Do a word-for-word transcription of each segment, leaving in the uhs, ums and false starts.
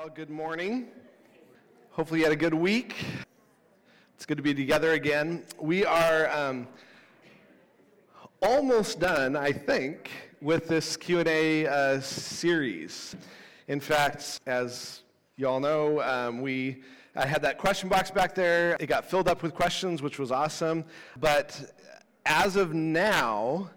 Well, good morning. Hopefully you had a good week. It's good to be together again. We are um, almost done, I think, with this Q and A uh, series. In fact, as you all know, um, we I had that question box back there. It got filled up with questions, which was awesome. But as of now,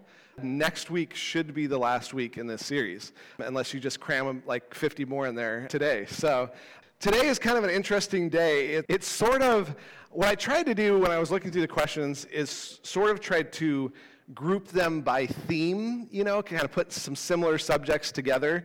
next week should be the last week in this series, unless you just cram like fifty more in there today. So today is kind of an interesting day. It, it's sort of, what I tried to do when I was looking through the questions is sort of tried to group them by theme, you know, kind of put some similar subjects together.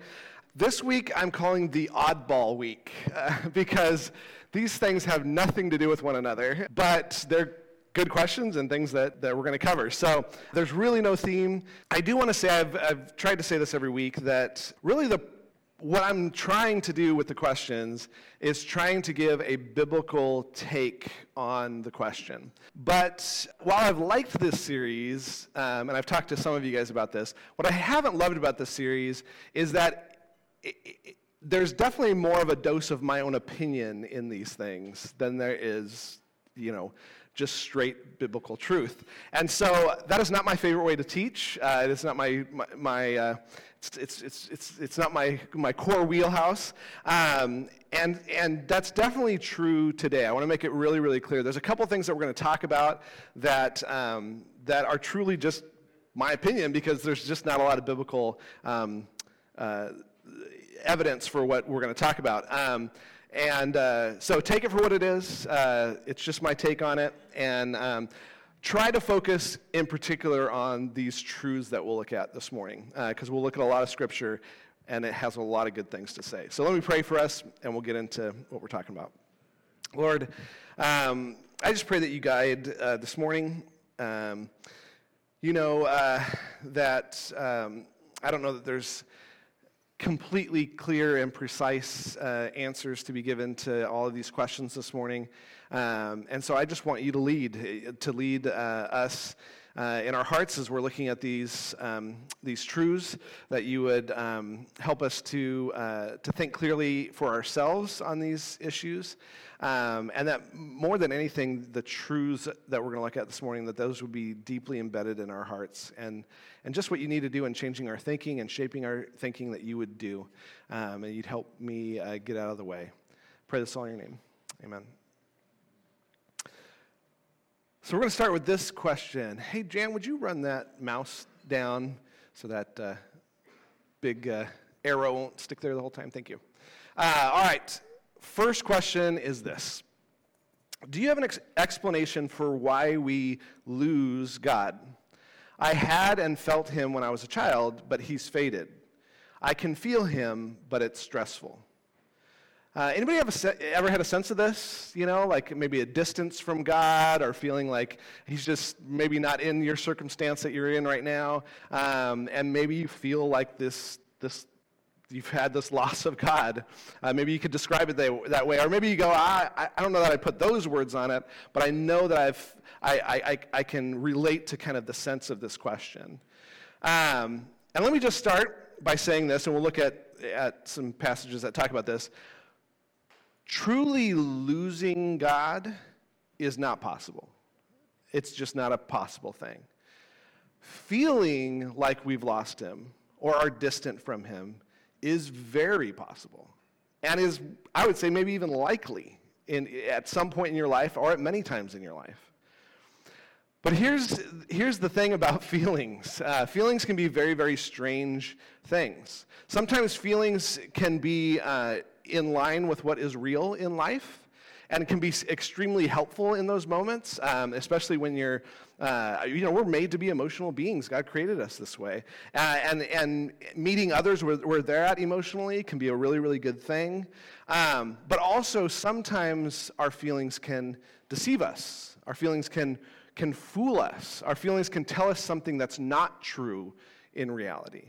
This week I'm calling the oddball week uh, because these things have nothing to do with one another, but they're good questions and things that, that we're going to cover. So there's really no theme. I do want to say, I've, I've tried to say this every week, that really the what I'm trying to do with the questions is trying to give a biblical take on the question. But while I've liked this series, um, and I've talked to some of you guys about this, what I haven't loved about this series is that it, it, there's definitely more of a dose of my own opinion in these things than there is, you know, just straight biblical truth. And so that is not my favorite way to teach. Uh, it is not my my, my uh, it's, it's it's it's it's not my my core wheelhouse. Um, and and that's definitely true today. I want to make it really really clear. There's a couple things that we're going to talk about that um, that are truly just my opinion, because there's just not a lot of biblical um, uh, evidence for what we're going to talk about. Um, And uh, so take it for what it is. Uh, it's just my take on it. And um, try to focus in particular on these truths that we'll look at this morning, because uh, we'll look at a lot of Scripture, and it has a lot of good things to say. So let me pray for us, and we'll get into what we're talking about. Lord, um, I just pray that you guide uh, this morning. Um, you know uh, that um, I don't know that there's completely clear and precise uh, answers to be given to all of these questions this morning. Um, and so I just want you to lead, to lead uh, us uh, in our hearts as we're looking at these um, these truths, that you would um, help us to uh, to think clearly for ourselves on these issues. Um, and that more than anything, the truths that we're going to look at this morning, that those would be deeply embedded in our hearts, and and just what you need to do in changing our thinking and shaping our thinking, that you would do, um, and you'd help me uh, get out of the way. Pray this all in your name. Amen. So we're going to start with this question. Hey, Jan, would you run that mouse down so that uh, big uh, arrow won't stick there the whole time? Thank you. Uh, all right. First question is this. Do you have an ex- explanation for why we lose God? I had and felt him when I was a child, but he's faded. I can feel him, but it's stressful. Uh, anybody have a se- ever had a sense of this? You know, like maybe a distance from God, or feeling like he's just maybe not in your circumstance that you're in right now, um, and maybe you feel like this this. You've had this loss of God. Uh, maybe you could describe it that way. Or maybe you go, I, I don't know that I put those words on it, but I know that I've, I, I, I can relate to kind of the sense of this question. Um, and let me just start by saying this, and we'll look at, at some passages that talk about this. Truly losing God is not possible. It's just not a possible thing. Feeling like we've lost him or are distant from him is very possible, and is, I would say, maybe even likely in at some point in your life, or at many times in your life. But here's here's the thing about feelings. Uh, feelings can be very, very strange things. Sometimes feelings can be uh, in line with what is real in life, and can be extremely helpful in those moments, um, especially when you're, uh, you know, we're made to be emotional beings. God created us this way. Uh, and and meeting others where, where they're at emotionally can be a really, really good thing. Um, but also sometimes our feelings can deceive us. Our feelings can, can fool us. Our feelings can tell us something that's not true in reality.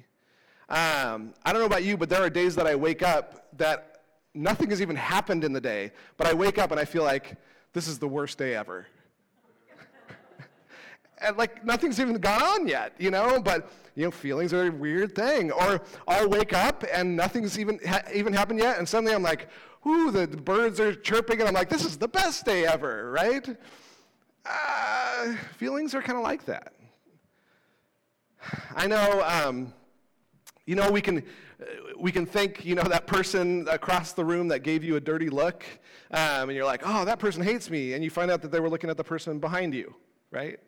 Um, I don't know about you, but there are days that I wake up that nothing has even happened in the day, but I wake up and I feel like this is the worst day ever. and like nothing's even gone on yet, you know, but you know, feelings are a weird thing. Or I'll wake up and nothing's even ha- even happened yet, and suddenly I'm like, ooh, the birds are chirping, and I'm like, this is the best day ever, right? Uh, feelings are kind of like that. I know, um, you know, we can we can think, you know, that person across the room that gave you a dirty look, um, and you're like, oh, that person hates me, and you find out that they were looking at the person behind you, right?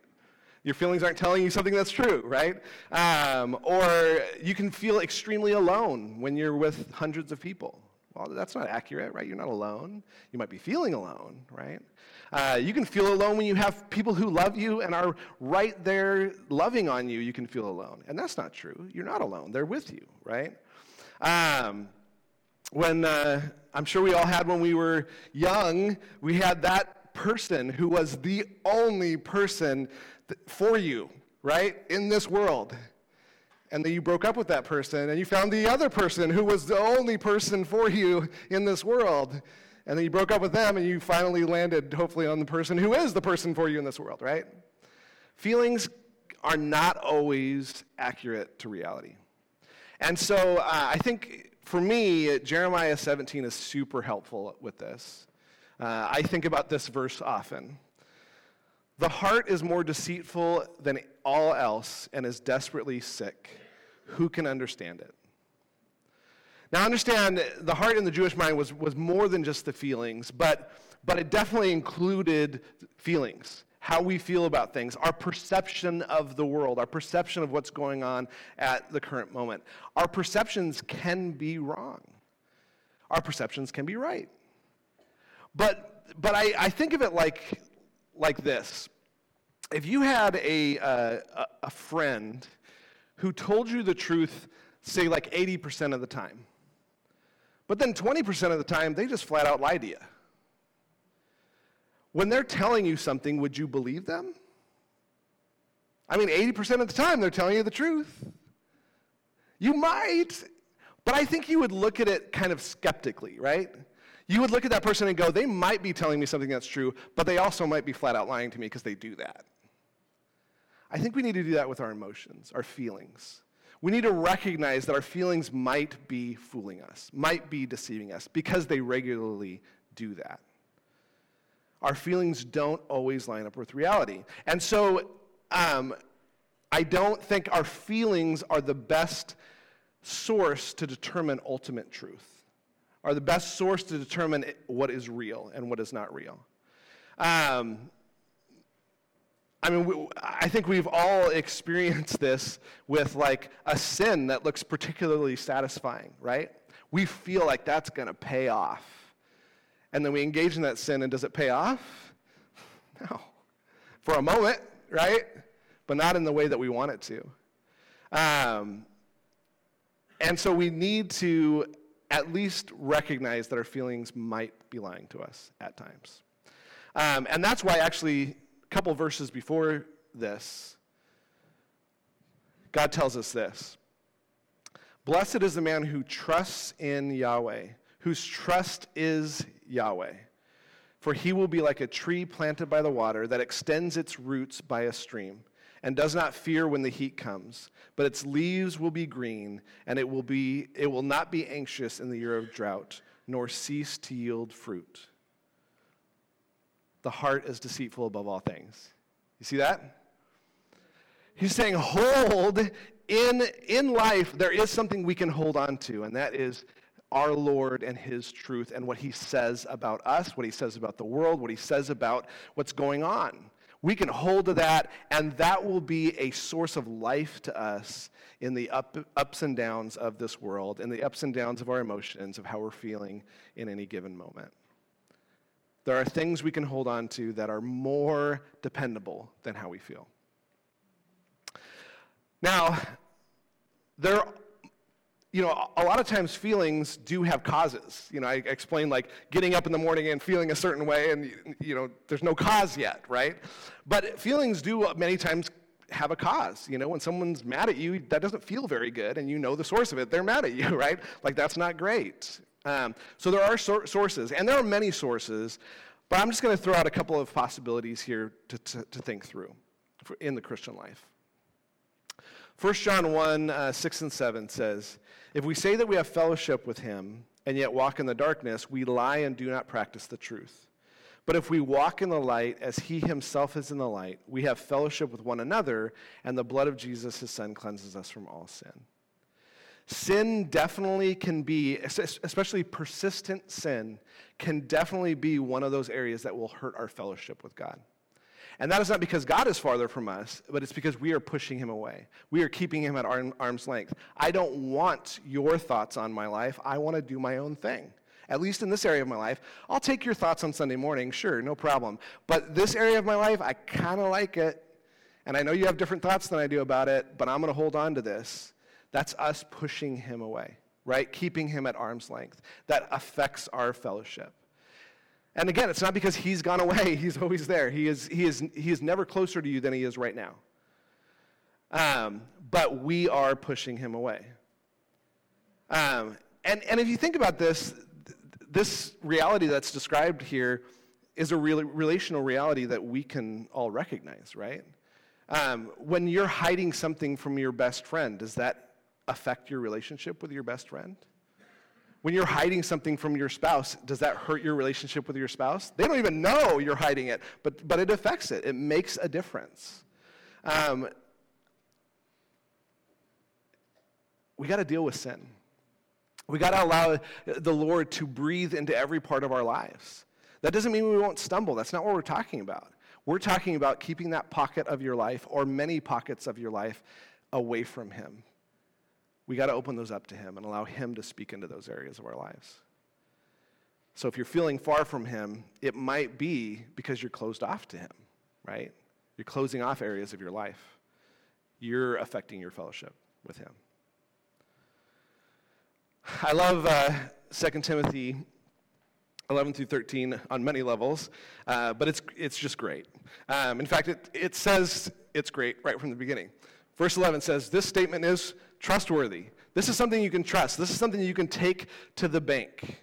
Your feelings aren't telling you something that's true, right? Um, or you can feel extremely alone when you're with hundreds of people. Well, that's not accurate, right? You're not alone. You might be feeling alone, right? Uh, you can feel alone when you have people who love you and are right there loving on you. You can feel alone. And that's not true. You're not alone. They're with you, right? Um, when uh, I'm sure we all had when we were young, we had that person who was the only person th- for you, right, in this world. And then you broke up with that person, and you found the other person who was the only person for you in this world. And then you broke up with them, and you finally landed, hopefully, on the person who is the person for you in this world, right? Feelings are not always accurate to reality. And so uh, I think, for me, Jeremiah seventeen is super helpful with this. Uh, I think about this verse often. The heart is more deceitful than all else and is desperately sick. Who can understand it? Now, understand, the heart in the Jewish mind was, was more than just the feelings, but, but it definitely included feelings, how we feel about things, our perception of the world, our perception of what's going on at the current moment. Our perceptions can be wrong. Our perceptions can be right. But but I, I think of it like like this. If you had a, uh, a friend who told you the truth, say like eighty percent of the time, but then twenty percent of the time they just flat out lie to you. When they're telling you something, would you believe them? I mean, eighty percent of the time they're telling you the truth. You might, but I think you would look at it kind of skeptically, right? You would look at that person and go, they might be telling me something that's true, but they also might be flat out lying to me because they do that. I think we need to do that with our emotions, our feelings. We need to recognize that our feelings might be fooling us, might be deceiving us, because they regularly do that. Our feelings don't always line up with reality. And so um, I don't think our feelings are the best source to determine ultimate truth. Are the best source to determine what is real and what is not real. Um, I mean, we, I think we've all experienced this with like a sin that looks particularly satisfying, right? We feel like that's going to pay off. And then we engage in that sin, and does it pay off? No. For a moment, right? But not in the way that we want it to. Um, and so we need to at least recognize that our feelings might be lying to us at times. Um, and that's why actually a couple verses before this, God tells us this. Blessed is the man who trusts in Yahweh, whose trust is Yahweh. For he will be like a tree planted by the water that extends its roots by a stream and does not fear when the heat comes, but its leaves will be green, and it will be it will not be anxious in the year of drought, nor cease to yield fruit. The heart is deceitful above all things. You see that? He's saying, hold in in life, there is something we can hold on to, and that is our Lord and his truth and what he says about us, what he says about the world, what he says about what's going on. We can hold to that, and that will be a source of life to us in the up, ups and downs of this world, in the ups and downs of our emotions, of how we're feeling in any given moment. There are things we can hold on to that are more dependable than how we feel. Now, there, you know, a lot of times feelings do have causes. You know, I explained like getting up in the morning and feeling a certain way, and you know, there's no cause yet, right? But feelings do many times have a cause. You know, when someone's mad at you, that doesn't feel very good, and you know the source of it. They're mad at you, right? Like that's not great. Um, so there are sor- sources, and there are many sources, but I'm just going to throw out a couple of possibilities here to, to, to think through. for, in the Christian life. First John one, uh, six and seven says, "If we say that we have fellowship with him and yet walk in the darkness, we lie and do not practice the truth. But if we walk in the light as he himself is in the light, we have fellowship with one another, and the blood of Jesus, his son, cleanses us from all sin." Sin definitely can be, especially persistent sin, can definitely be one of those areas that will hurt our fellowship with God. And that is not because God is farther from us, but it's because we are pushing him away. We are keeping him at arm, arm's length. I don't want your thoughts on my life. I want to do my own thing. At least in this area of my life. I'll take your thoughts on Sunday morning, sure, no problem. But this area of my life, I kind of like it. And I know you have different thoughts than I do about it, but I'm going to hold on to this. That's us pushing him away, right? Keeping him at arm's length. That affects our fellowship. And again, it's not because he's gone away. He's always there. He is, he is, he is never closer to you than he is right now. Um, but we are pushing him away. Um, and, and if you think about this, this reality that's described here is a real, relational reality that we can all recognize, right? Um, when you're hiding something from your best friend, does that affect your relationship with your best friend? When you're hiding something from your spouse, does that hurt your relationship with your spouse? They don't even know you're hiding it, but but it affects it. It makes a difference. Um, we got to deal with sin. We got to allow the Lord to breathe into every part of our lives. That doesn't mean we won't stumble. That's not what we're talking about. We're talking about keeping that pocket of your life or many pockets of your life away from him. We got to open those up to him and allow him to speak into those areas of our lives. So if you're feeling far from him, it might be because you're closed off to him, right? You're closing off areas of your life. You're affecting your fellowship with him. I love uh, Second Timothy eleven through thirteen on many levels, uh, but it's it's just great. Um, in fact, it, it says it's great right from the beginning. Verse eleven says, this statement is trustworthy. This is something you can trust. This is something you can take to the bank.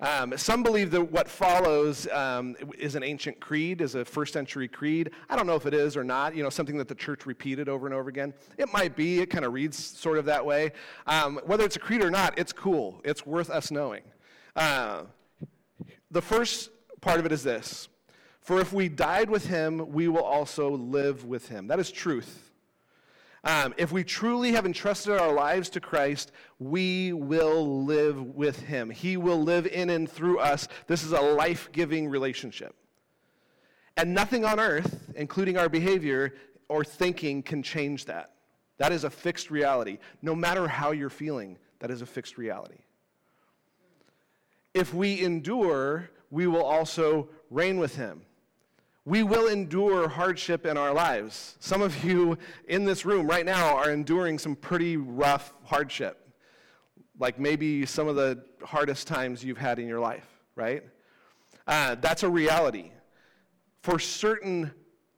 Um, some believe that what follows um, is an ancient creed, is a first century creed. I don't know if it is or not, you know, something that the church repeated over and over again. It might be. It kind of reads sort of that way. Um, whether it's a creed or not, it's cool. It's worth us knowing. Uh, the first part of it is this. For if we died with him, we will also live with him. That is truth. Um, if we truly have entrusted our lives to Christ, we will live with him. He will live in and through us. This is a life-giving relationship. And nothing on earth, including our behavior or thinking, can change that. That is a fixed reality. No matter how you're feeling, that is a fixed reality. If we endure, we will also reign with him. We will endure hardship in our lives. Some of you in this room right now are enduring some pretty rough hardship, like maybe some of the hardest times you've had in your life, right? Uh, that's a reality. For certain,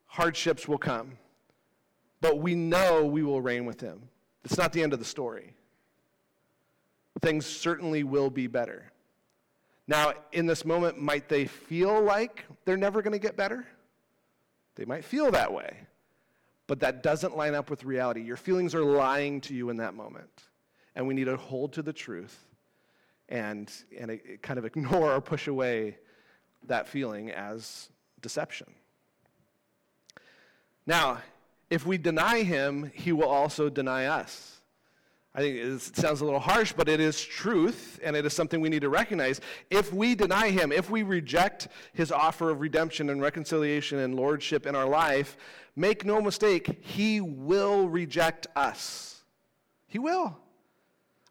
hardships will come, but we know we will reign with him. It's not the end of the story. Things certainly will be better. Now, in this moment, might they feel like they're never going to get better? They might feel that way, but that doesn't line up with reality. Your feelings are lying to you in that moment, and we need to hold to the truth and, and it, it kind of ignore or push away that feeling as deception. Now, if we deny him, he will also deny us. I think it sounds a little harsh, but it is truth, and it is something we need to recognize. If we deny him, if we reject his offer of redemption and reconciliation and lordship in our life, make no mistake, he will reject us. He will.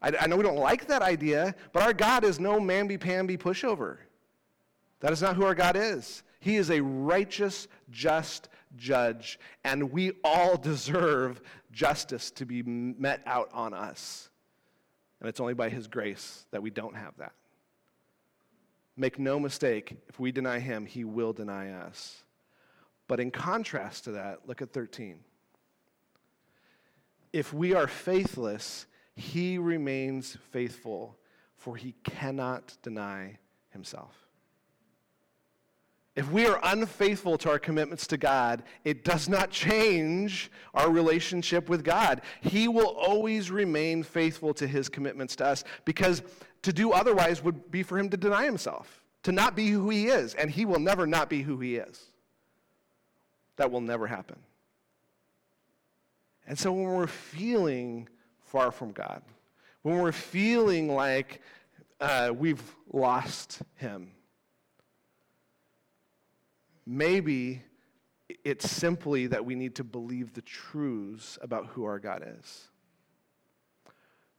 I, I know we don't like that idea, but our God is no mamby-pamby pushover. That is not who our God is. He is a righteous, just judge, and we all deserve justice to be met out on us. And it's only by his grace that we don't have that. Make no mistake, if we deny him, he will deny us. But in contrast to that, look at thirteen. If we are faithless, he remains faithful, for he cannot deny himself. If we are unfaithful to our commitments to God, it does not change our relationship with God. He will always remain faithful to his commitments to us, because to do otherwise would be for him to deny himself, to not be who he is, and he will never not be who he is. That will never happen. And so when we're feeling far from God, when we're feeling like uh, we've lost him, maybe it's simply that we need to believe the truths about who our God is.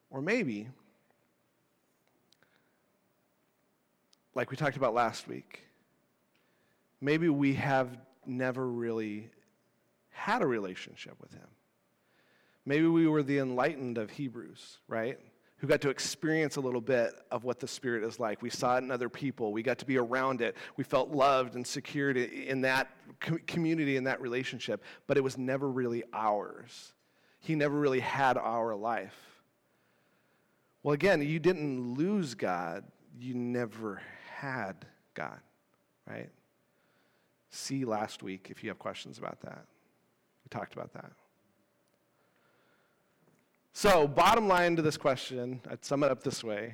Or maybe, like we talked about last week, maybe we have never really had a relationship with him. Maybe we were the enlightened of Hebrews, right? Who got to experience a little bit of what the Spirit is like. We saw it in other people. We got to be around it. We felt loved and secured in that community, in that relationship, but it was never really ours. He never really had our life. Well, again, you didn't lose God. You never had God, right? See last week if you have questions about that. We talked about that. So, bottom line to this question, I'd sum it up this way.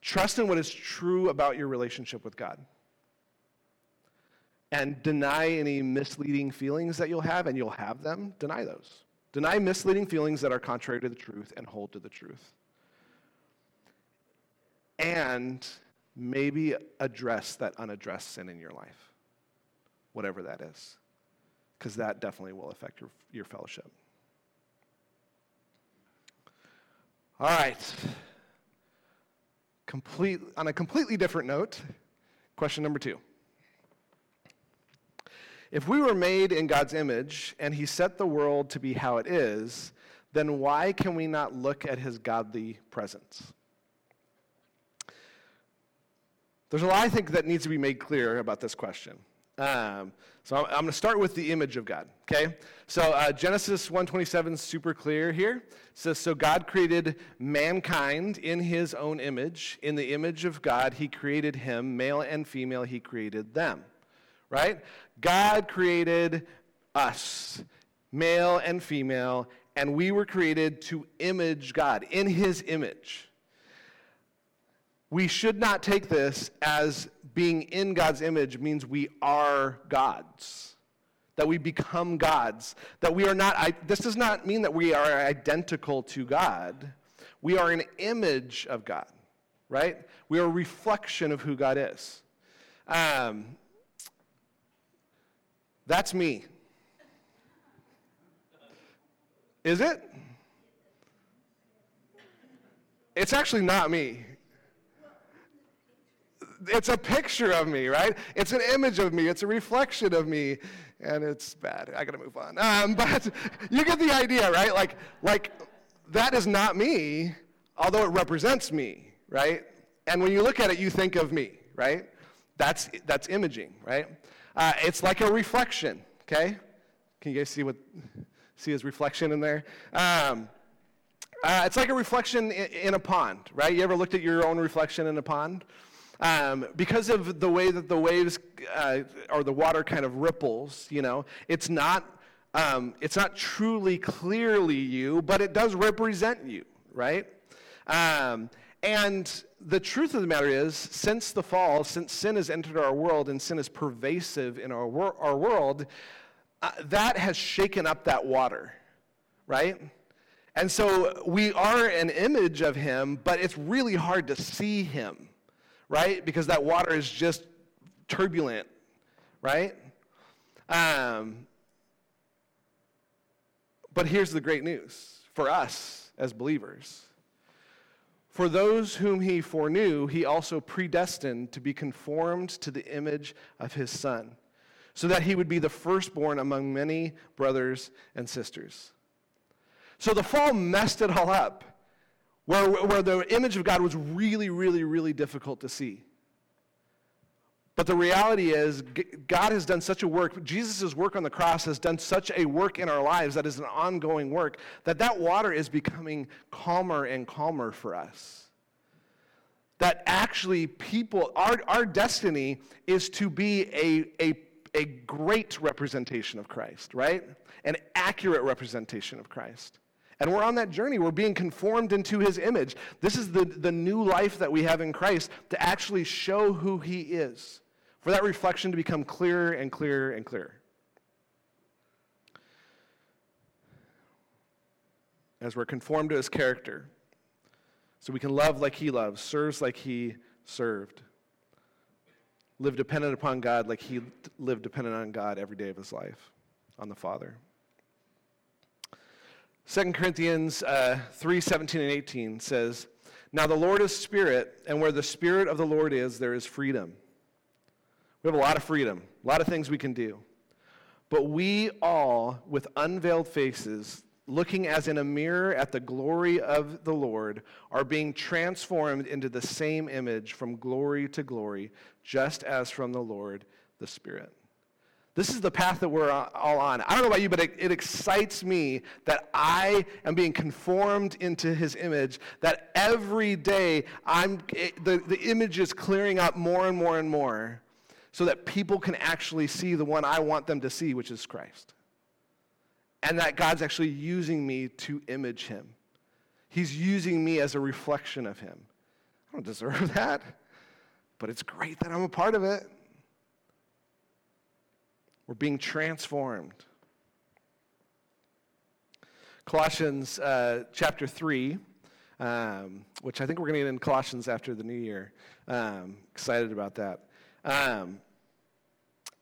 Trust in what is true about your relationship with God. And deny any misleading feelings that you'll have, and you'll have them. Deny those. Deny misleading feelings that are contrary to the truth and hold to the truth. And maybe address that unaddressed sin in your life, whatever that is, because that definitely will affect your, your fellowship. All right, Complete, on a completely different note, question number two. If we were made in God's image and he set the world to be how it is, then why can we not look at his godly presence? There's a lot, I think, that needs to be made clear about this question. Um, so I'm, I'm going to start with the image of God, okay? So uh, Genesis one twenty-seven is super clear here. It says, so God created mankind in his own image. In the image of God, he created him. Male and female, he created them, right? God created us, male and female, and we were created to image God, in his image. We should not take this as being in God's image means we are gods, that we become gods, that we are not, I, this does not mean that we are identical to God. We are an image of God, right? We are a reflection of who God is. Um, that's me. Is it? It's actually not me. It's a picture of me, right? It's an image of me. It's a reflection of me, and it's bad. I gotta move on. Um, but you get the idea, right? Like, like that is not me, although it represents me, right? And when you look at it, you think of me, right? That's that's imaging, right? Uh, it's like a reflection. Okay, can you guys see what see his reflection in there? Um, uh, it's like a reflection in, in a pond, right? You ever looked at your own reflection in a pond? Um, because of the way that the waves uh, or the water kind of ripples, you know, it's not um, it's not truly clearly you, but it does represent you, right? Um, and the truth of the matter is, since the fall, since sin has entered our world and sin is pervasive in our wor- our world, uh, that has shaken up that water, right? And so we are an image of him, but it's really hard to see him. Right? Because that water is just turbulent, right? Um, but here's the great news for us as believers. For those whom he foreknew, he also predestined to be conformed to the image of his Son, so that he would be the firstborn among many brothers and sisters. So the fall messed it all up. Where, where the image of God was really, really, really difficult to see. But the reality is, God has done such a work, Jesus' work on the cross has done such a work in our lives that is an ongoing work, that that water is becoming calmer and calmer for us. that actually people, our, our destiny is to be a, a, a great representation of Christ, right? An accurate representation of Christ. And we're on that journey. We're being conformed into his image. This is the, the new life that we have in Christ, to actually show who he is, for that reflection to become clearer and clearer and clearer. As we're conformed to his character, so we can love like he loves, serves like he served, live dependent upon God like he lived dependent on God every day of his life, on the Father. Second Corinthians uh, three, seventeen and eighteen says, "Now the Lord is spirit, and where the spirit of the Lord is, there is freedom." We have a lot of freedom, a lot of things we can do. But we all, with unveiled faces, looking as in a mirror at the glory of the Lord, are being transformed into the same image from glory to glory, just as from the Lord, the Spirit. This is the path that we're all on. I don't know about you, but it, it excites me that I am being conformed into his image, that every day I'm it, the, the image is clearing up more and more and more, so that people can actually see the one I want them to see, which is Christ. And that God's actually using me to image him. He's using me as a reflection of him. I don't deserve that, but it's great that I'm a part of it. We're being transformed. Colossians uh, chapter three, um, which I think we're going to get in Colossians after the new year. Um, excited about that. Um,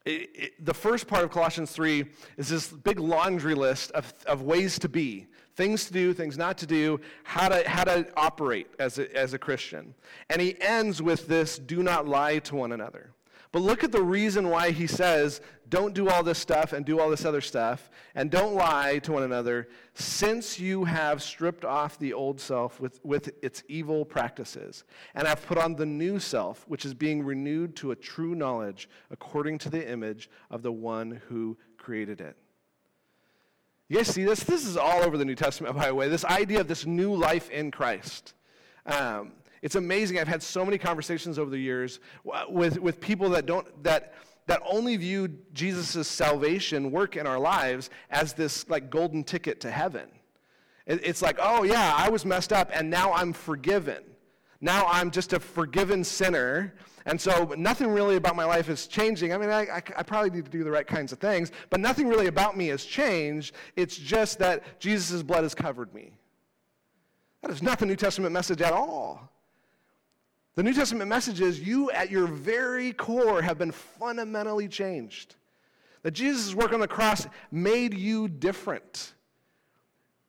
It, it, the first part of Colossians three is this big laundry list of, of ways to be, things to do, things not to do, how to how to operate as a, as a Christian. And he ends with this, do not lie to one another. But look at the reason why he says, don't do all this stuff and do all this other stuff, and don't lie to one another, since you have stripped off the old self with, with its evil practices, and have put on the new self, which is being renewed to a true knowledge according to the image of the one who created it. You guys see this? This is all over the New Testament, by the way, this idea of this new life in Christ. Um, It's amazing. I've had so many conversations over the years with, with people that don't that that only view Jesus' salvation work in our lives as this like golden ticket to heaven. It, it's like, oh yeah, I was messed up, and now I'm forgiven. Now I'm just a forgiven sinner, and so nothing really about my life is changing. I mean, I, I, I probably need to do the right kinds of things, but nothing really about me has changed. It's just that Jesus' blood has covered me. That is not the New Testament message at all. The New Testament message is you at your very core have been fundamentally changed. That Jesus' work on the cross made you different.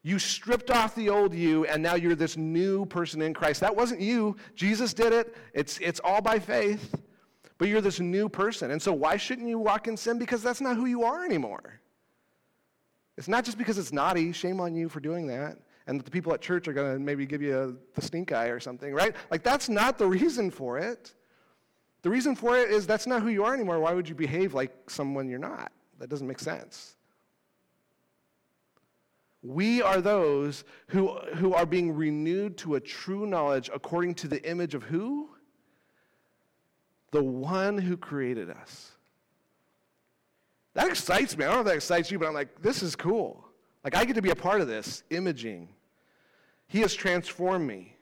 You stripped off the old you, and now you're this new person in Christ. That wasn't you. Jesus did it. It's, it's all by faith. But you're this new person. And so why shouldn't you walk in sin? Because that's not who you are anymore. It's not just because it's naughty. Shame on you for doing that. And that the people at church are going to maybe give you a, the stink eye or something, right? Like, that's not the reason for it. The reason for it is that's not who you are anymore. Why would you behave like someone you're not? That doesn't make sense. We are those who, who are being renewed to a true knowledge according to the image of who? The one who created us. That excites me. I don't know if that excites you, but I'm like, this is cool. Like, I get to be a part of this imaging. He has transformed me.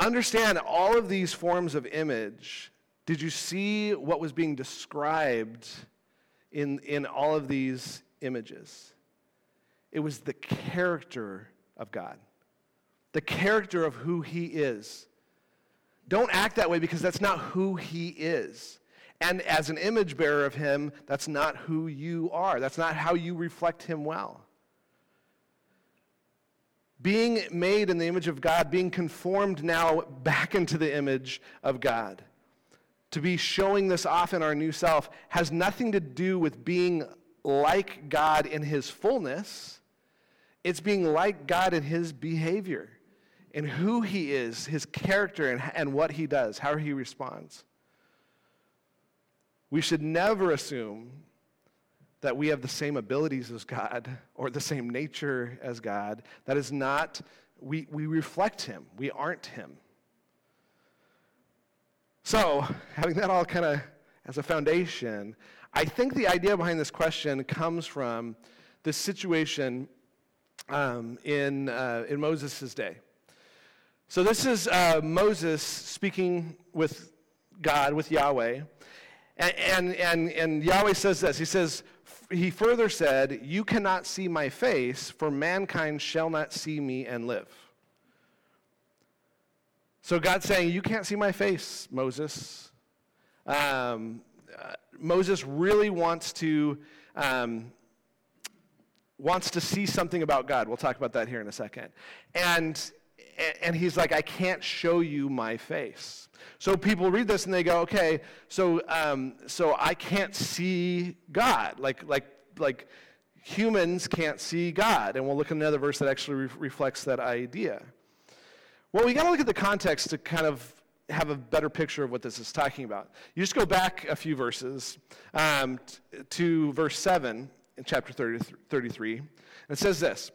Understand all of these forms of image. Did you see what was being described in, in all of these images? It was the character of God, the character of who he is. Don't act that way because that's not who he is. And as an image bearer of him, that's not who you are. That's not how you reflect him well. Being made in the image of God, being conformed now back into the image of God, to be showing this off in our new self has nothing to do with being like God in his fullness. It's being like God in his behavior, in who he is, his character, and, and what he does, how he responds. We should never assume that we have the same abilities as God or the same nature as God. That is not we, we reflect him. We aren't him. So, having that all kind of as a foundation, I think the idea behind this question comes from this situation um, in, uh, in Moses' day. So this is uh, Moses speaking with God, with Yahweh, and, and, and, and Yahweh says this. He says, he further said, "You cannot see my face, for mankind shall not see me and live." So God's saying, you can't see my face, Moses. Um, uh, Moses really wants to um, wants to see something about God. We'll talk about that here in a second. And and he's like, I can't show you my face. So people read this and they go, okay, so um, so I can't see God. Like like like humans can't see God. And we'll look at another verse that actually re- reflects that idea. Well, we got to look at the context to kind of have a better picture of what this is talking about. You just go back a few verses um, t- to verse seven in chapter thirty-three, and it says this.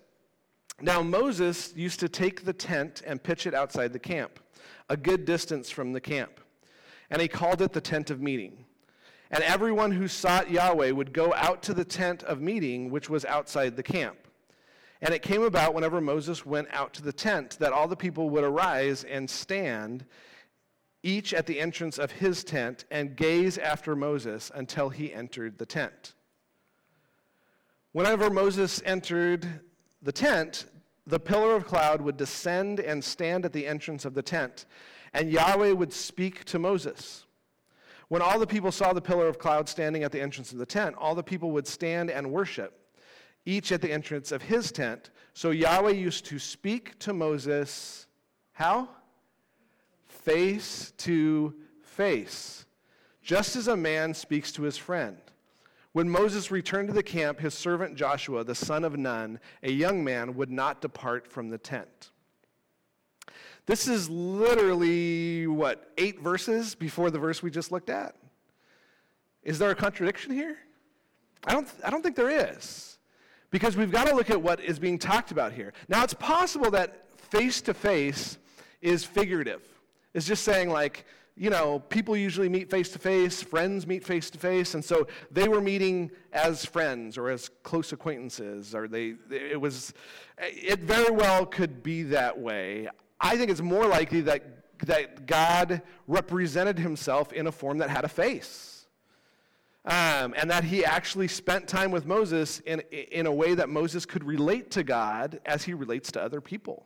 Now Moses used to take the tent and pitch it outside the camp, a good distance from the camp, and he called it the tent of meeting. And everyone who sought Yahweh would go out to the tent of meeting, which was outside the camp. And it came about whenever Moses went out to the tent that all the people would arise and stand each at the entrance of his tent, and gaze after Moses until he entered the tent. Whenever Moses entered the tent, the pillar of cloud would descend and stand at the entrance of the tent, and Yahweh would speak to Moses. When all the people saw the pillar of cloud standing at the entrance of the tent, all the people would stand and worship, each at the entrance of his tent. So Yahweh used to speak to Moses, how? Face to face, just as a man speaks to his friend. When Moses returned to the camp, his servant Joshua, the son of Nun, a young man, would not depart from the tent. This is literally, what, eight verses before the verse we just looked at? Is there a contradiction here? I don't, I don't think there is, because we've got to look at what is being talked about here. Now, it's possible that face to face is figurative. It's just saying, like, you know, people usually meet face-to-face, friends meet face-to-face, and so they were meeting as friends or as close acquaintances, or they, it was, it very well could be that way. I think it's more likely that, that God represented himself in a form that had a face, um, and that he actually spent time with Moses in, in a way that Moses could relate to God as he relates to other people.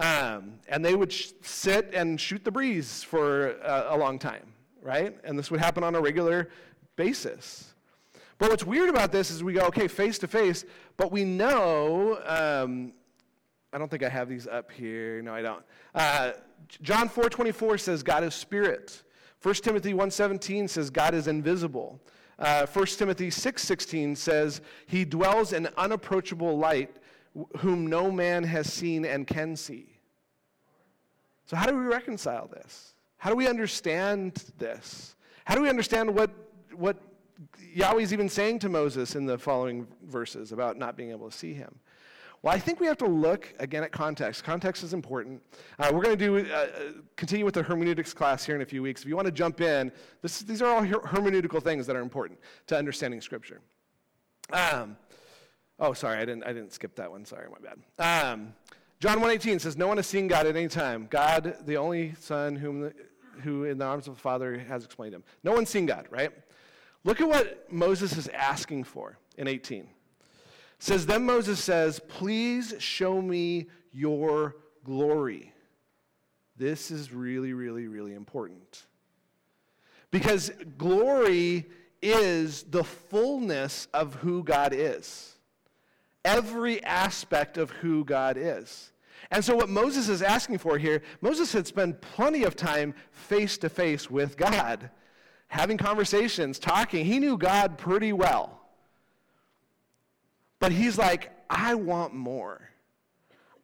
Um, and they would sh- sit and shoot the breeze for uh, a long time, right? And this would happen on a regular basis. But what's weird about this is we go, okay, face-to-face, but we know, um, I don't think I have these up here. No, I don't. Uh, John four twenty-four says God is spirit. First Timothy one seventeen says God is invisible. Uh, First Timothy six sixteen says he dwells in unapproachable light, whom no man has seen and can see. So how do we reconcile this? How do we understand this? How do we understand what, what Yahweh's even saying to Moses in the following verses about not being able to see him? Well, I think we have to look, again, at context. Context is important. Uh, we're going to do uh, continue with the hermeneutics class here in a few weeks. If you want to jump in, this, these are all her- hermeneutical things that are important to understanding Scripture. Um. Oh, sorry, I didn't I didn't skip that one. Sorry, my bad. Um, John one eighteen says, no one has seen God at any time. God, the only Son whom the, who in the arms of the Father has explained him. No one's seen God, right? Look at what Moses is asking for in eighteen. It says, then Moses says, please show me your glory. This is really, really, really important. Because glory is the fullness of who God is. Every aspect of who God is. And so what Moses is asking for here, Moses had spent plenty of time face-to-face with God, having conversations, talking. He knew God pretty well. But he's like, I want more.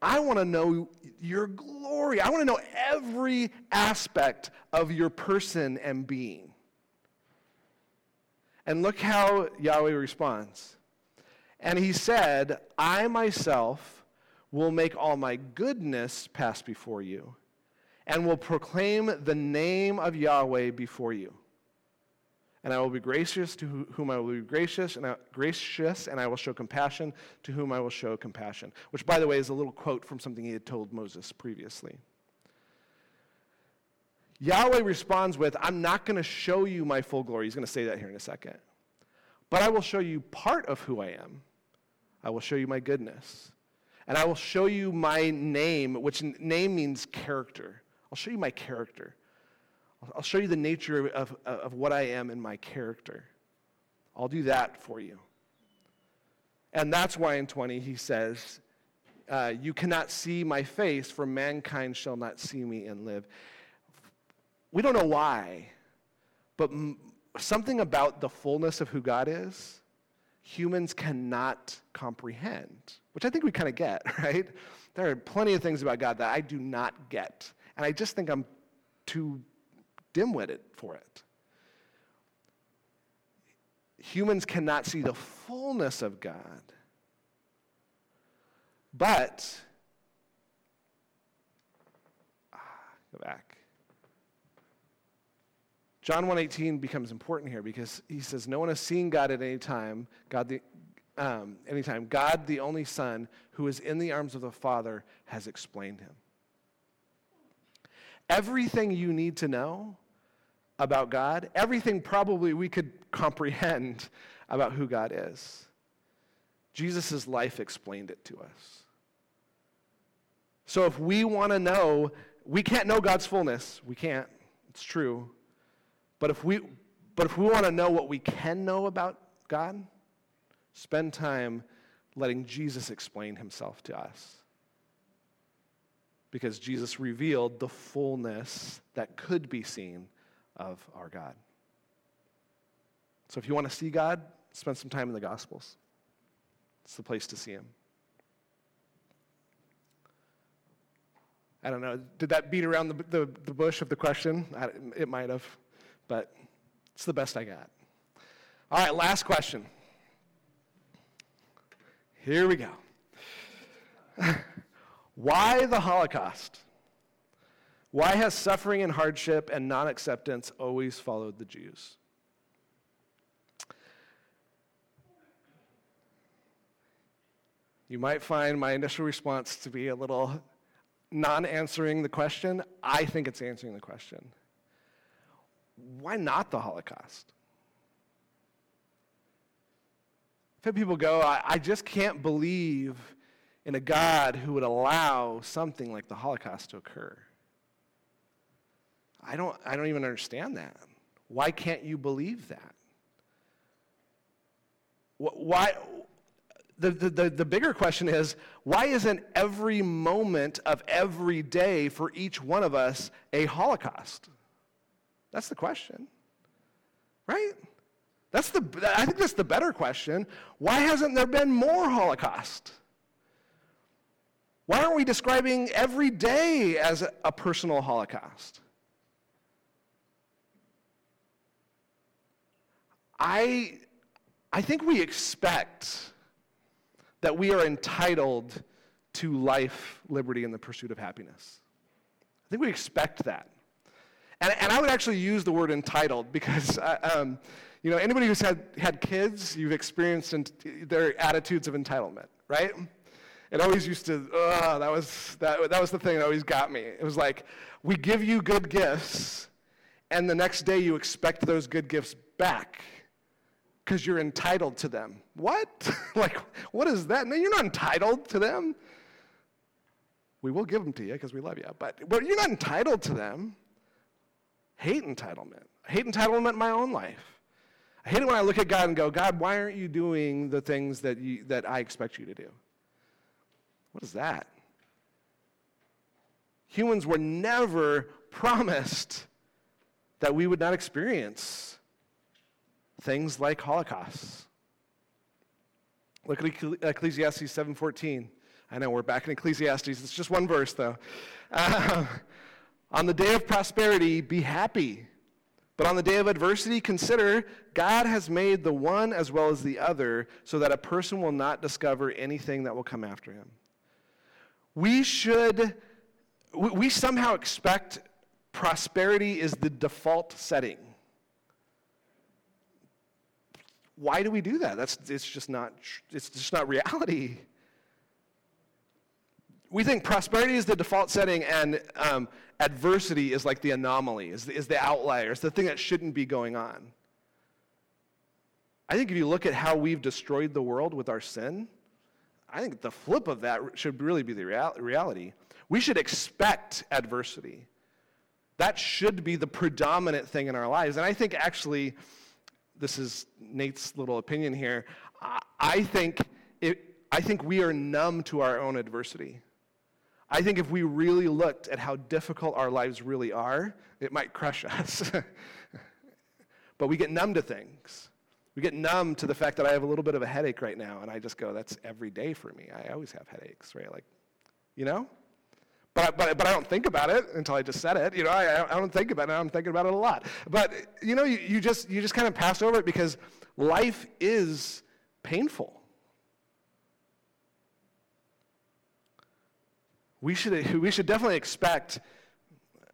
I want to know your glory. I want to know every aspect of your person and being. And look how Yahweh responds. And he said, I myself will make all my goodness pass before you, and will proclaim the name of Yahweh before you. And I will be gracious to whom I will be gracious, and I, gracious, and I will show compassion to whom I will show compassion. Which, by the way, is a little quote from something he had told Moses previously. Yahweh responds with, I'm not going to show you my full glory. He's going to say that here in a second. But I will show you part of who I am. I will show you my goodness. And I will show you my name, which name means character. I'll show you my character. I'll show you the nature of, of, of what I am in my character. I'll do that for you. And that's why in twenty he says, uh, you cannot see my face, for mankind shall not see me and live. We don't know why, but m- something about the fullness of who God is, humans cannot comprehend, which I think we kind of get, right? There are plenty of things about God that I do not get, and I just think I'm too dim-witted for it. Humans cannot see the fullness of God, but, ah, go back. John one eighteen becomes important here because he says, no one has seen God at any time, God the, um, anytime. God, the only Son, who is in the arms of the Father, has explained him. Everything you need to know about God, everything probably we could comprehend about who God is, Jesus' life explained it to us. So if we want to know, we can't know God's fullness. We can't. It's true. But if we but if we want to know what we can know about God, spend time letting Jesus explain himself to us. Because Jesus revealed the fullness that could be seen of our God. So if you want to see God, spend some time in the Gospels. It's the place to see him. I don't know, did that beat around the, the, the bush of the question? I, it might have. But it's the best I got. All right, last question. Here we go. Why the Holocaust? Why has suffering and hardship and non-acceptance always followed the Jews? You might find my initial response to be a little non-answering the question. I think it's answering the question. Why not the Holocaust? I've had people go, I, I just can't believe in a God who would allow something like the Holocaust to occur. I don't, I don't even understand that. Why can't you believe that? Why? The, the, the bigger question is, why isn't every moment of every day for each one of us a Holocaust? That's the question, right? That's the. I think that's the better question. Why hasn't there been more Holocaust? Why aren't we describing every day as a, a personal Holocaust? I, I think we expect that we are entitled to life, liberty, and the pursuit of happiness. I think we expect that. And, and I would actually use the word entitled because, uh, um, you know, anybody who's had, had kids, you've experienced ent- their attitudes of entitlement, right? It always used to, oh, that was that, that was the thing that always got me. It was like, we give you good gifts, and the next day you expect those good gifts back because you're entitled to them. What? Like, what is that? No, you're not entitled to them. We will give them to you because we love you, but, but you're not entitled to them. Hate entitlement. I hate entitlement in my own life. I hate it when I look at God and go, God, why aren't you doing the things that you, that I expect you to do? What is that? Humans were never promised that we would not experience things like holocausts. Look at Ecclesiastes seven fourteen. I know we're back in Ecclesiastes. It's just one verse, though. Um, On the day of prosperity, be happy. But on the day of adversity, consider God has made the one as well as the other so that a person will not discover anything that will come after him. we should, we somehow expect prosperity is the default setting. Why do we do that? That's it's just not it's just not reality. We think prosperity is the default setting, and um, adversity is like the anomaly, is the, is the outlier, it's the thing that shouldn't be going on. I think if you look at how we've destroyed the world with our sin, I think the flip of that should really be the real, reality. We should expect adversity. That should be the predominant thing in our lives. And I think actually, this is Nate's little opinion here, I think it, I think we are numb to our own adversity. I think if we really looked at how difficult our lives really are, it might crush us. But we get numb to things. We get numb to the fact that I have a little bit of a headache right now, and I just go, that's every day for me. I always have headaches, right? Like, you know? But, but but I don't think about it until I just said it. You know, I, I don't think about it. I'm thinking about it a lot. But, you know, you, you just you just kind of pass over it because life is painful. We should we should definitely expect,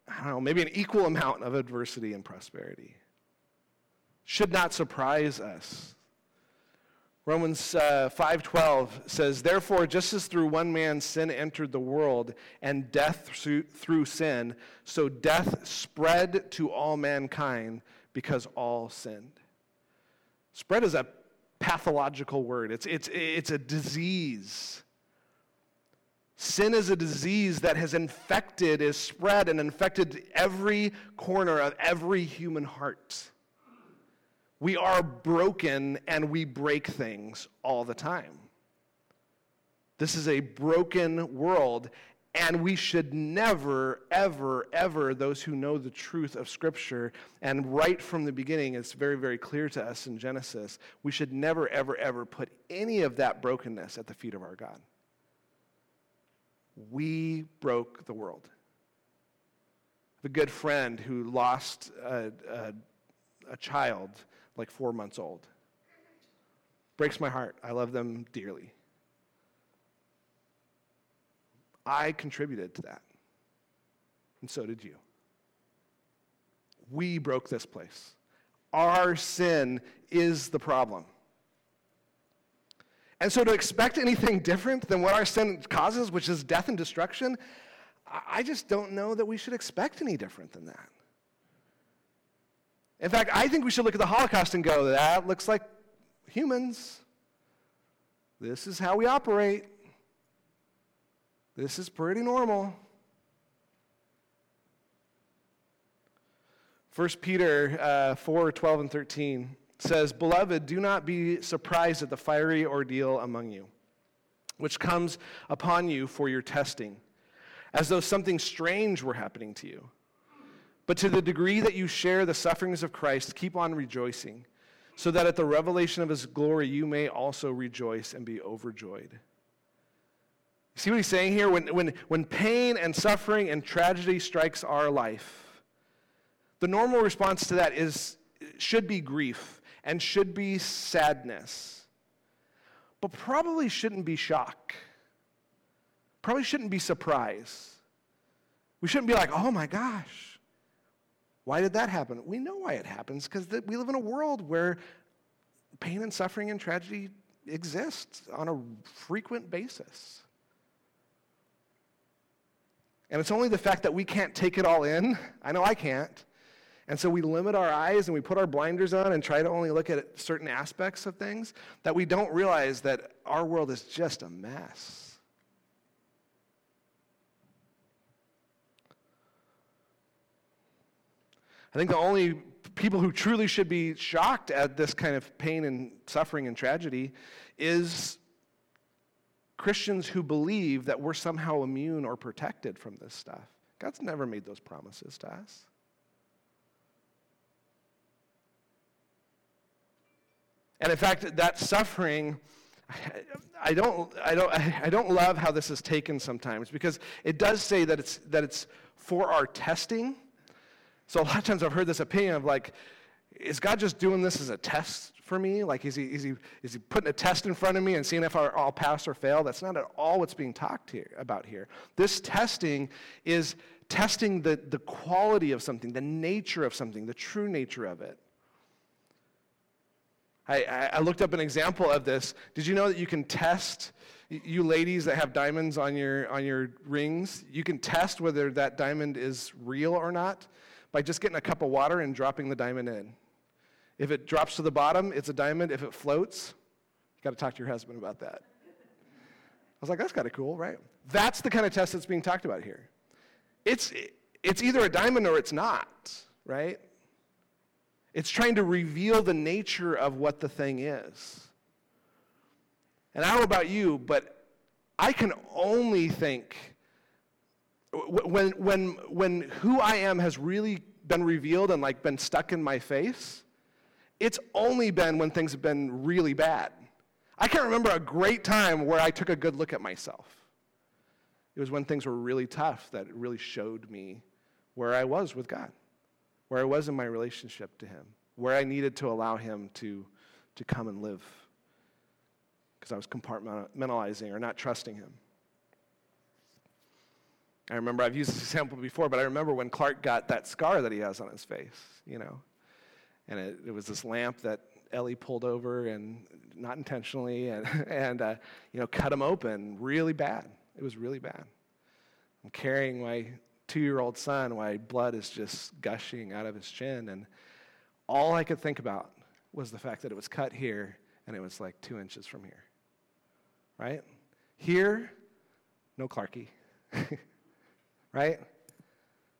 I don't know, maybe an equal amount of adversity and prosperity. Should not surprise us. Romans uh, five twelve says, therefore, just as through one man sin entered the world, and death through, through sin, so death spread to all mankind because all sinned. Spread is a pathological word. It's, it's, it's a disease. Sin is a disease that has infected, is spread, and infected every corner of every human heart. We are broken and we break things all the time. This is a broken world, and we should never, ever, ever, those who know the truth of Scripture, and right from the beginning, it's very, very clear to us in Genesis, we should never, ever, ever put any of that brokenness at the feet of our God. We broke the world. The good friend who lost a, a, a child, like four months old. Breaks my heart. I love them dearly. I contributed to that. And so did you. We broke this place. Our sin is the problem. And so to expect anything different than what our sin causes, which is death and destruction, I just don't know that we should expect any different than that. In fact, I think we should look at the Holocaust and go, that looks like humans. This is how we operate. This is pretty normal. First Peter uh, four, twelve, and thirteen says, beloved, do not be surprised at the fiery ordeal among you, which comes upon you for your testing, as though something strange were happening to you. But to the degree that you share the sufferings of Christ, keep on rejoicing, so that at the revelation of his glory you may also rejoice and be overjoyed. See what he's saying here? When, when, when pain and suffering and tragedy strikes our life, the normal response to that is should be grief and should be sadness, but probably shouldn't be shock. Probably shouldn't be surprise. We shouldn't be like, oh my gosh. Why did that happen? We know why it happens, because we live in a world where pain and suffering and tragedy exist on a frequent basis. And it's only the fact that we can't take it all in. I know I can't. And so we limit our eyes and we put our blinders on and try to only look at certain aspects of things that we don't realize that our world is just a mess. I think the only people who truly should be shocked at this kind of pain and suffering and tragedy is Christians who believe that we're somehow immune or protected from this stuff. God's never made those promises to us. And in fact, that suffering, I don't, I don't, I don't love how this is taken sometimes, because it does say that it's that it's for our testing. So a lot of times I've heard this opinion of like, is God just doing this as a test for me? Like, is he is he is he putting a test in front of me and seeing if I'll pass or fail? That's not at all what's being talked here about here. This testing is testing the, the quality of something, the nature of something, the true nature of it. I, I looked up an example of this. Did you know that you can test, you ladies that have diamonds on your on your rings, you can test whether that diamond is real or not by just getting a cup of water and dropping the diamond in. If it drops to the bottom, it's a diamond. If it floats, you got to talk to your husband about that. I was like, that's kind of cool, right? That's the kind of test that's being talked about here. It's it's either a diamond or it's not, right? It's trying to reveal the nature of what the thing is. And I don't know about you, but I can only think when when when who I am has really been revealed and like been stuck in my face. It's only been when things have been really bad. I can't remember a great time where I took a good look at myself. It was when things were really tough that it really showed me where I was with God, where I was in my relationship to Him, where I needed to allow Him to, to come and live because I was compartmentalizing or not trusting Him. I remember, I've used this example before, but I remember when Clark got that scar that he has on his face, you know. And it, it was this lamp that Ellie pulled over, and not intentionally, and, and uh, you know, cut him open really bad. It was really bad. I'm carrying my two-year-old son while blood is just gushing out of his chin, and all I could think about was the fact that it was cut here, and it was like two inches from here. Right? Here, no Clarkie. Right?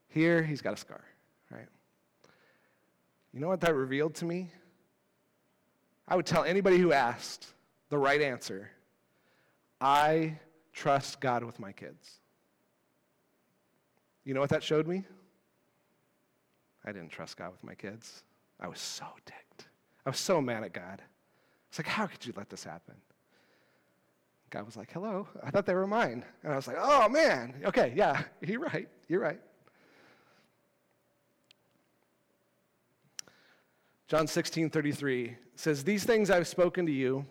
Here, he's got a scar. Right? You know what that revealed to me? I would tell anybody who asked the right answer, I trust God with my kids. You know what that showed me? I didn't trust God with my kids. I was so ticked. I was so mad at God. It's like, how could you let this happen? God was like, hello, I thought they were mine. And I was like, oh man, okay, yeah, you're right, you're right. John sixteen thirty-three says, these things I've spoken to you,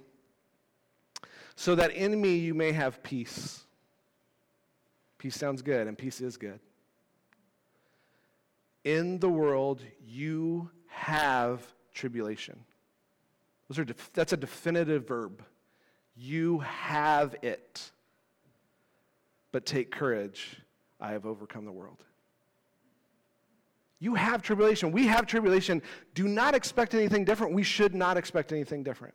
so that in me you may have peace. Peace sounds good, and peace is good. In the world you have tribulation. Those are def- that's a definitive verb. You have it. But take courage, I have overcome the world. You have tribulation. We have tribulation. Do not expect anything different. We should not expect anything different.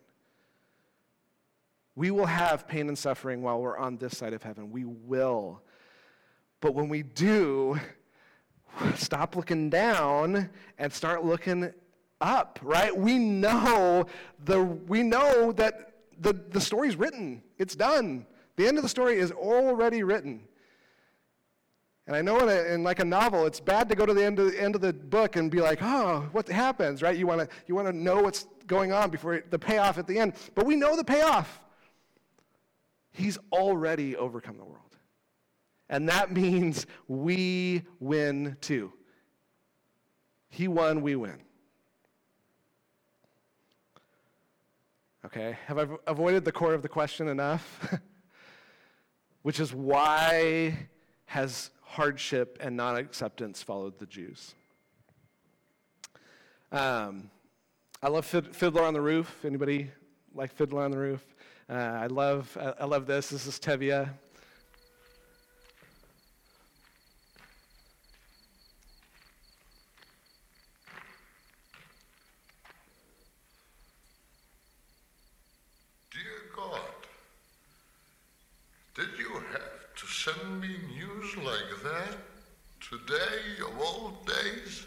We will have pain and suffering while we're on this side of heaven. We will. But when we do, stop looking down and start looking up, right? We know the we know that the, the story's written. It's done. The end of the story is already written. And I know in, a, in like a novel, it's bad to go to the end of the, end of the book and be like, oh, what happens, right? You want to you want to know what's going on before it, the payoff at the end. But we know the payoff. He's already overcome the world. And that means we win too. He won, we win. Okay, have I avoided the core of the question enough? Which is, why has hardship and non-acceptance followed the Jews? Um, I love Fid- Fiddler on the Roof. Anybody like Fiddler on the Roof? Uh, I love I, I love this. This is Tevye. Dear God, did you have to send me news like that today of all days?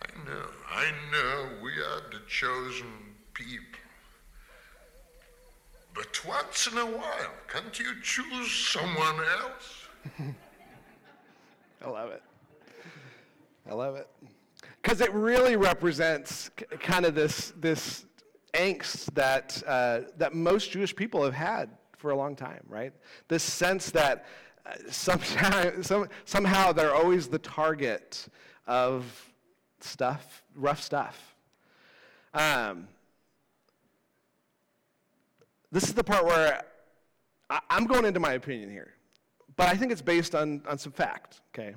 I know, I know we are the chosen people. But once in a while, can't you choose someone else? I love it. I love it. Because it really represents c- kind of this this angst that uh, that most Jewish people have had for a long time, right? This sense that uh, sometime, some, somehow they're always the target of stuff, rough stuff. Um, this is the part where I, I'm going into my opinion here, but I think it's based on, on some fact, okay?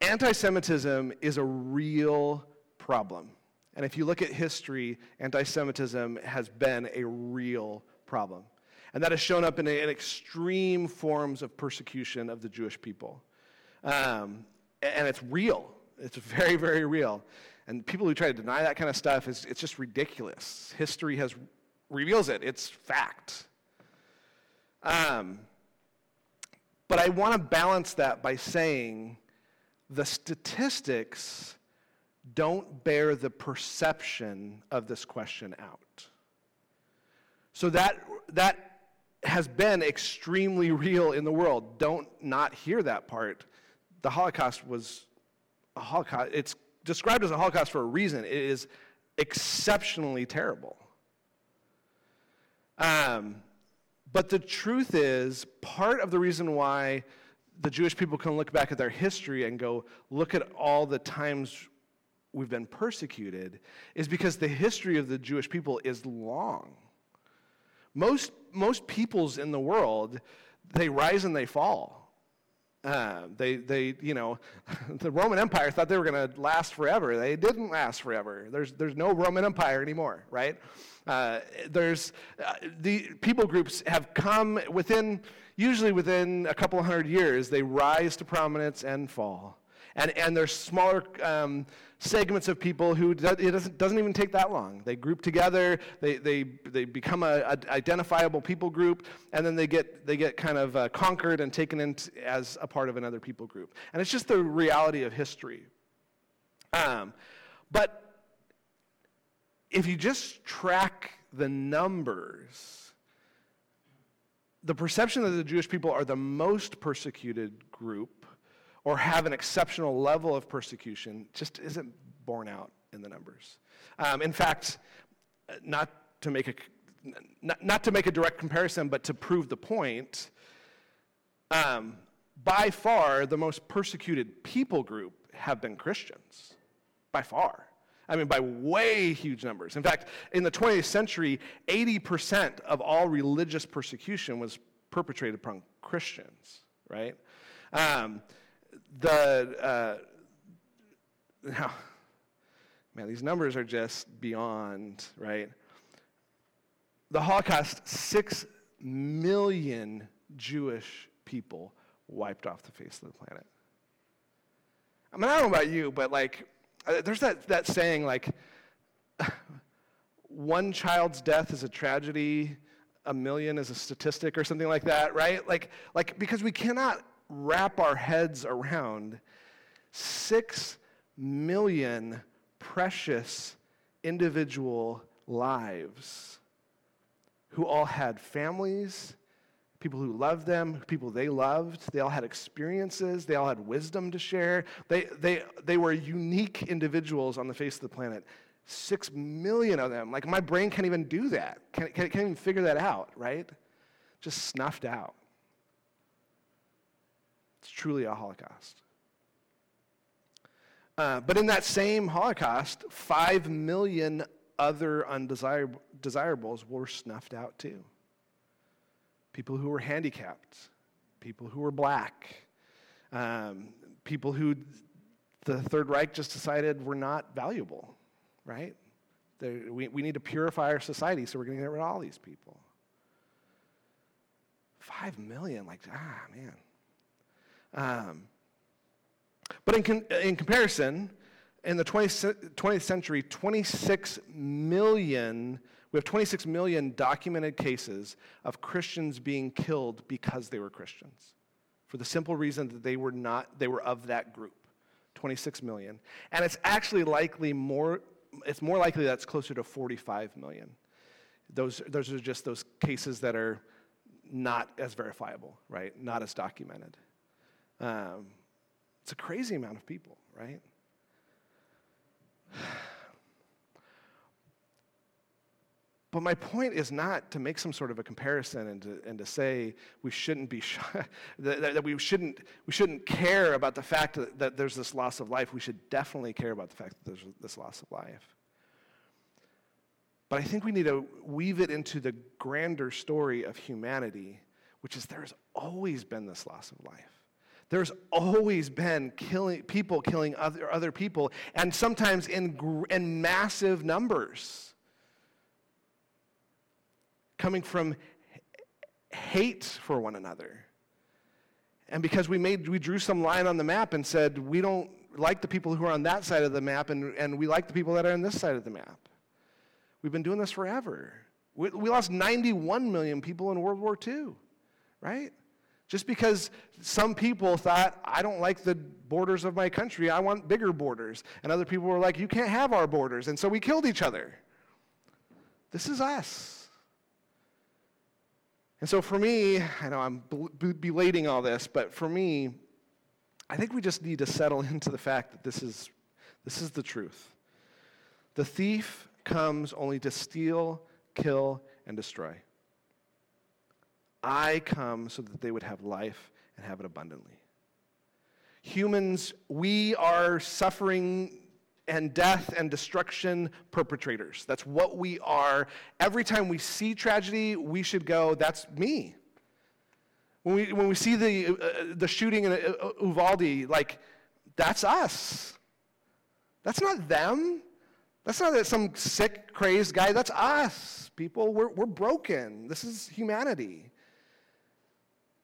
Anti-Semitism is a real problem. And if you look at history, anti-Semitism has been a real problem. And that has shown up in, a, in extreme forms of persecution of the Jewish people. Um, and it's real. It's very, very real. And people who try to deny that kind of stuff, is, it's just ridiculous. History has reveals it. It's fact. Um, but I want to balance that by saying the statistics don't bear the perception of this question out. So that that has been extremely real in the world. Don't not hear that part. The Holocaust was a Holocaust. It's described as a Holocaust for a reason. It is exceptionally terrible. Um, but the truth is, part of the reason why the Jewish people can look back at their history and go, look at all the times we've been persecuted, is because the history of the Jewish people is long. Most most peoples in the world, they rise and they fall. Uh, they they you know, the Roman Empire thought they were going to last forever. They didn't last forever. There's there's no Roman Empire anymore, right? Uh, there's uh, the people groups have come within usually within a couple hundred years. They rise to prominence and fall. And and there's smaller um, segments of people who do, it doesn't, doesn't even take that long. They group together, they they they become a, a identifiable people group, and then they get they get kind of uh, conquered and taken in t- as a part of another people group. And it's just the reality of history. Um, but if you just track the numbers, the perception that the Jewish people are the most persecuted group, or have an exceptional level of persecution, just isn't borne out in the numbers. Um, in fact, not to make a not, not to make a direct comparison, but to prove the point, um, by far the most persecuted people group have been Christians, by far. I mean, by way huge numbers. In fact, in the twentieth century, eighty percent of all religious persecution was perpetrated upon Christians, right? Um, The, uh, no, man, these numbers are just beyond, right? The Holocaust, six million Jewish people wiped off the face of the planet. I mean, I don't know about you, but like, there's that, that saying, like, one child's death is a tragedy, a million is a statistic or something like that, right? Like, like because we cannot wrap our heads around six million precious individual lives who all had families, people who loved them, people they loved. They all had experiences. They all had wisdom to share. They they they were unique individuals on the face of the planet. Six million of them. Like, my brain can't even do that. Can't, can't even figure that out, right? Just snuffed out. It's truly a Holocaust. Uh, but in that same Holocaust, five million other undesirable desirables were snuffed out too. People who were handicapped, people who were black, um, people who the Third Reich just decided were not valuable, right? They're, we, we need to purify our society, so we're going to get rid of all these people. Five million, like, ah, man. Um, but in con- in comparison, in the twentieth, twentieth century, twenty-six million, we have twenty-six million documented cases of Christians being killed because they were Christians, for the simple reason that they were not, they were of that group, twenty-six million. And it's actually likely more, it's more likely that's closer to forty-five million. Those, those are just those cases that are not as verifiable, right? Not as documented. Um, it's a crazy amount of people, right? But my point is not to make some sort of a comparison and to, and to say we shouldn't be sh- that, that we shouldn't we shouldn't care about the fact that, that there's this loss of life. We should definitely care about the fact that there's this loss of life. But I think we need to weave it into the grander story of humanity, which is there's always been this loss of life. There's always been killing people killing other, other people, and sometimes in, in massive numbers, coming from hate for one another. And because we made we drew some line on the map and said, we don't like the people who are on that side of the map, and, and we like the people that are on this side of the map. We've been doing this forever. We, we lost ninety-one million people in World War Two, right? Just because some people thought, I don't like the borders of my country, I want bigger borders. And other people were like, you can't have our borders. And so we killed each other. This is us. And so for me, I know I'm belating all this, but for me, I think we just need to settle into the fact that this is, this is the truth. The thief comes only to steal, kill, and destroy. I come so that they would have life and have it abundantly. Humans, we are suffering and death and destruction perpetrators. That's what we are. Every time we see tragedy, we should go, that's me. When we when we see the uh, the shooting in Uvalde, like, that's us. That's not them. That's not that some sick, crazed guy. That's us, people. We're we're broken. This is humanity.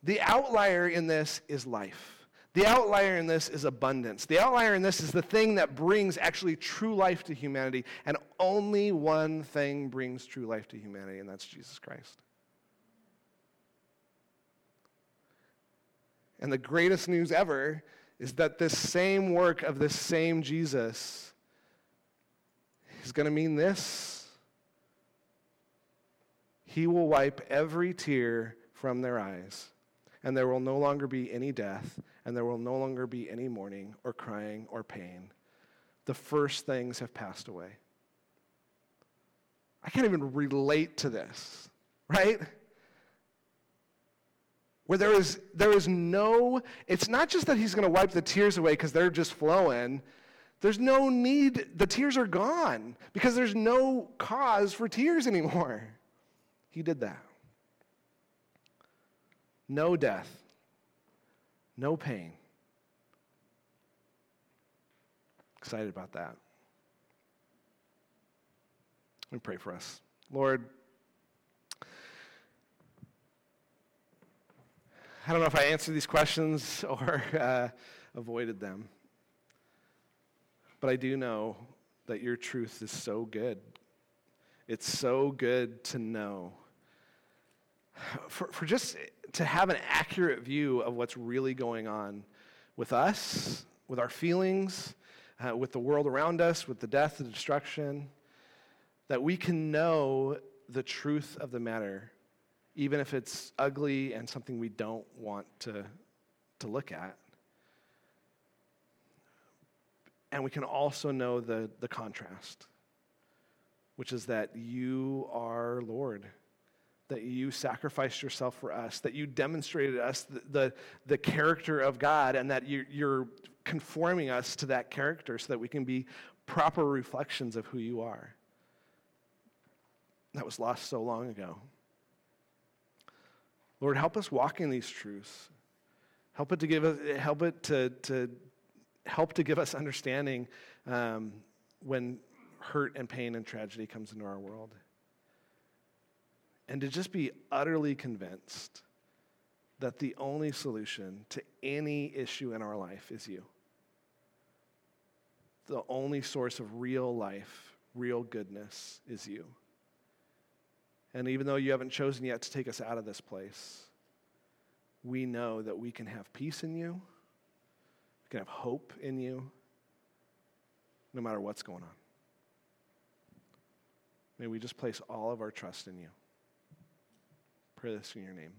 The outlier in this is life. The outlier in this is abundance. The outlier in this is the thing that brings actually true life to humanity, and only one thing brings true life to humanity, and that's Jesus Christ. And the greatest news ever is that this same work of this same Jesus is going to mean this. He will wipe every tear from their eyes. And there will no longer be any death, and there will no longer be any mourning or crying or pain. The first things have passed away. I can't even relate to this, right? Where there is, there is no, it's not just that he's going to wipe the tears away because they're just flowing. There's no need, the tears are gone because there's no cause for tears anymore. He did that. No death, no pain. Excited about that. Let me pray for us. Lord, I don't know if I answered these questions or uh, avoided them, but I do know that your truth is so good. It's so good to know. For, for just to have an accurate view of what's really going on with us, with our feelings, uh, with the world around us, with the death and destruction, that we can know the truth of the matter, even if it's ugly and something we don't want to, to look at. And we can also know the, the contrast, which is that you are Lord, that you sacrificed yourself for us, that you demonstrated us the, the, the character of God, and that you, you're conforming us to that character so that we can be proper reflections of who you are. That was lost so long ago. Lord, help us walk in these truths. Help it to give us, help it to, to help to give us understanding um, when hurt and pain and tragedy comes into our world. And to just be utterly convinced that the only solution to any issue in our life is you. The only source of real life, real goodness is you. And even though you haven't chosen yet to take us out of this place, we know that we can have peace in you, we can have hope in you, no matter what's going on. May we just place all of our trust in you. Pray this in your name.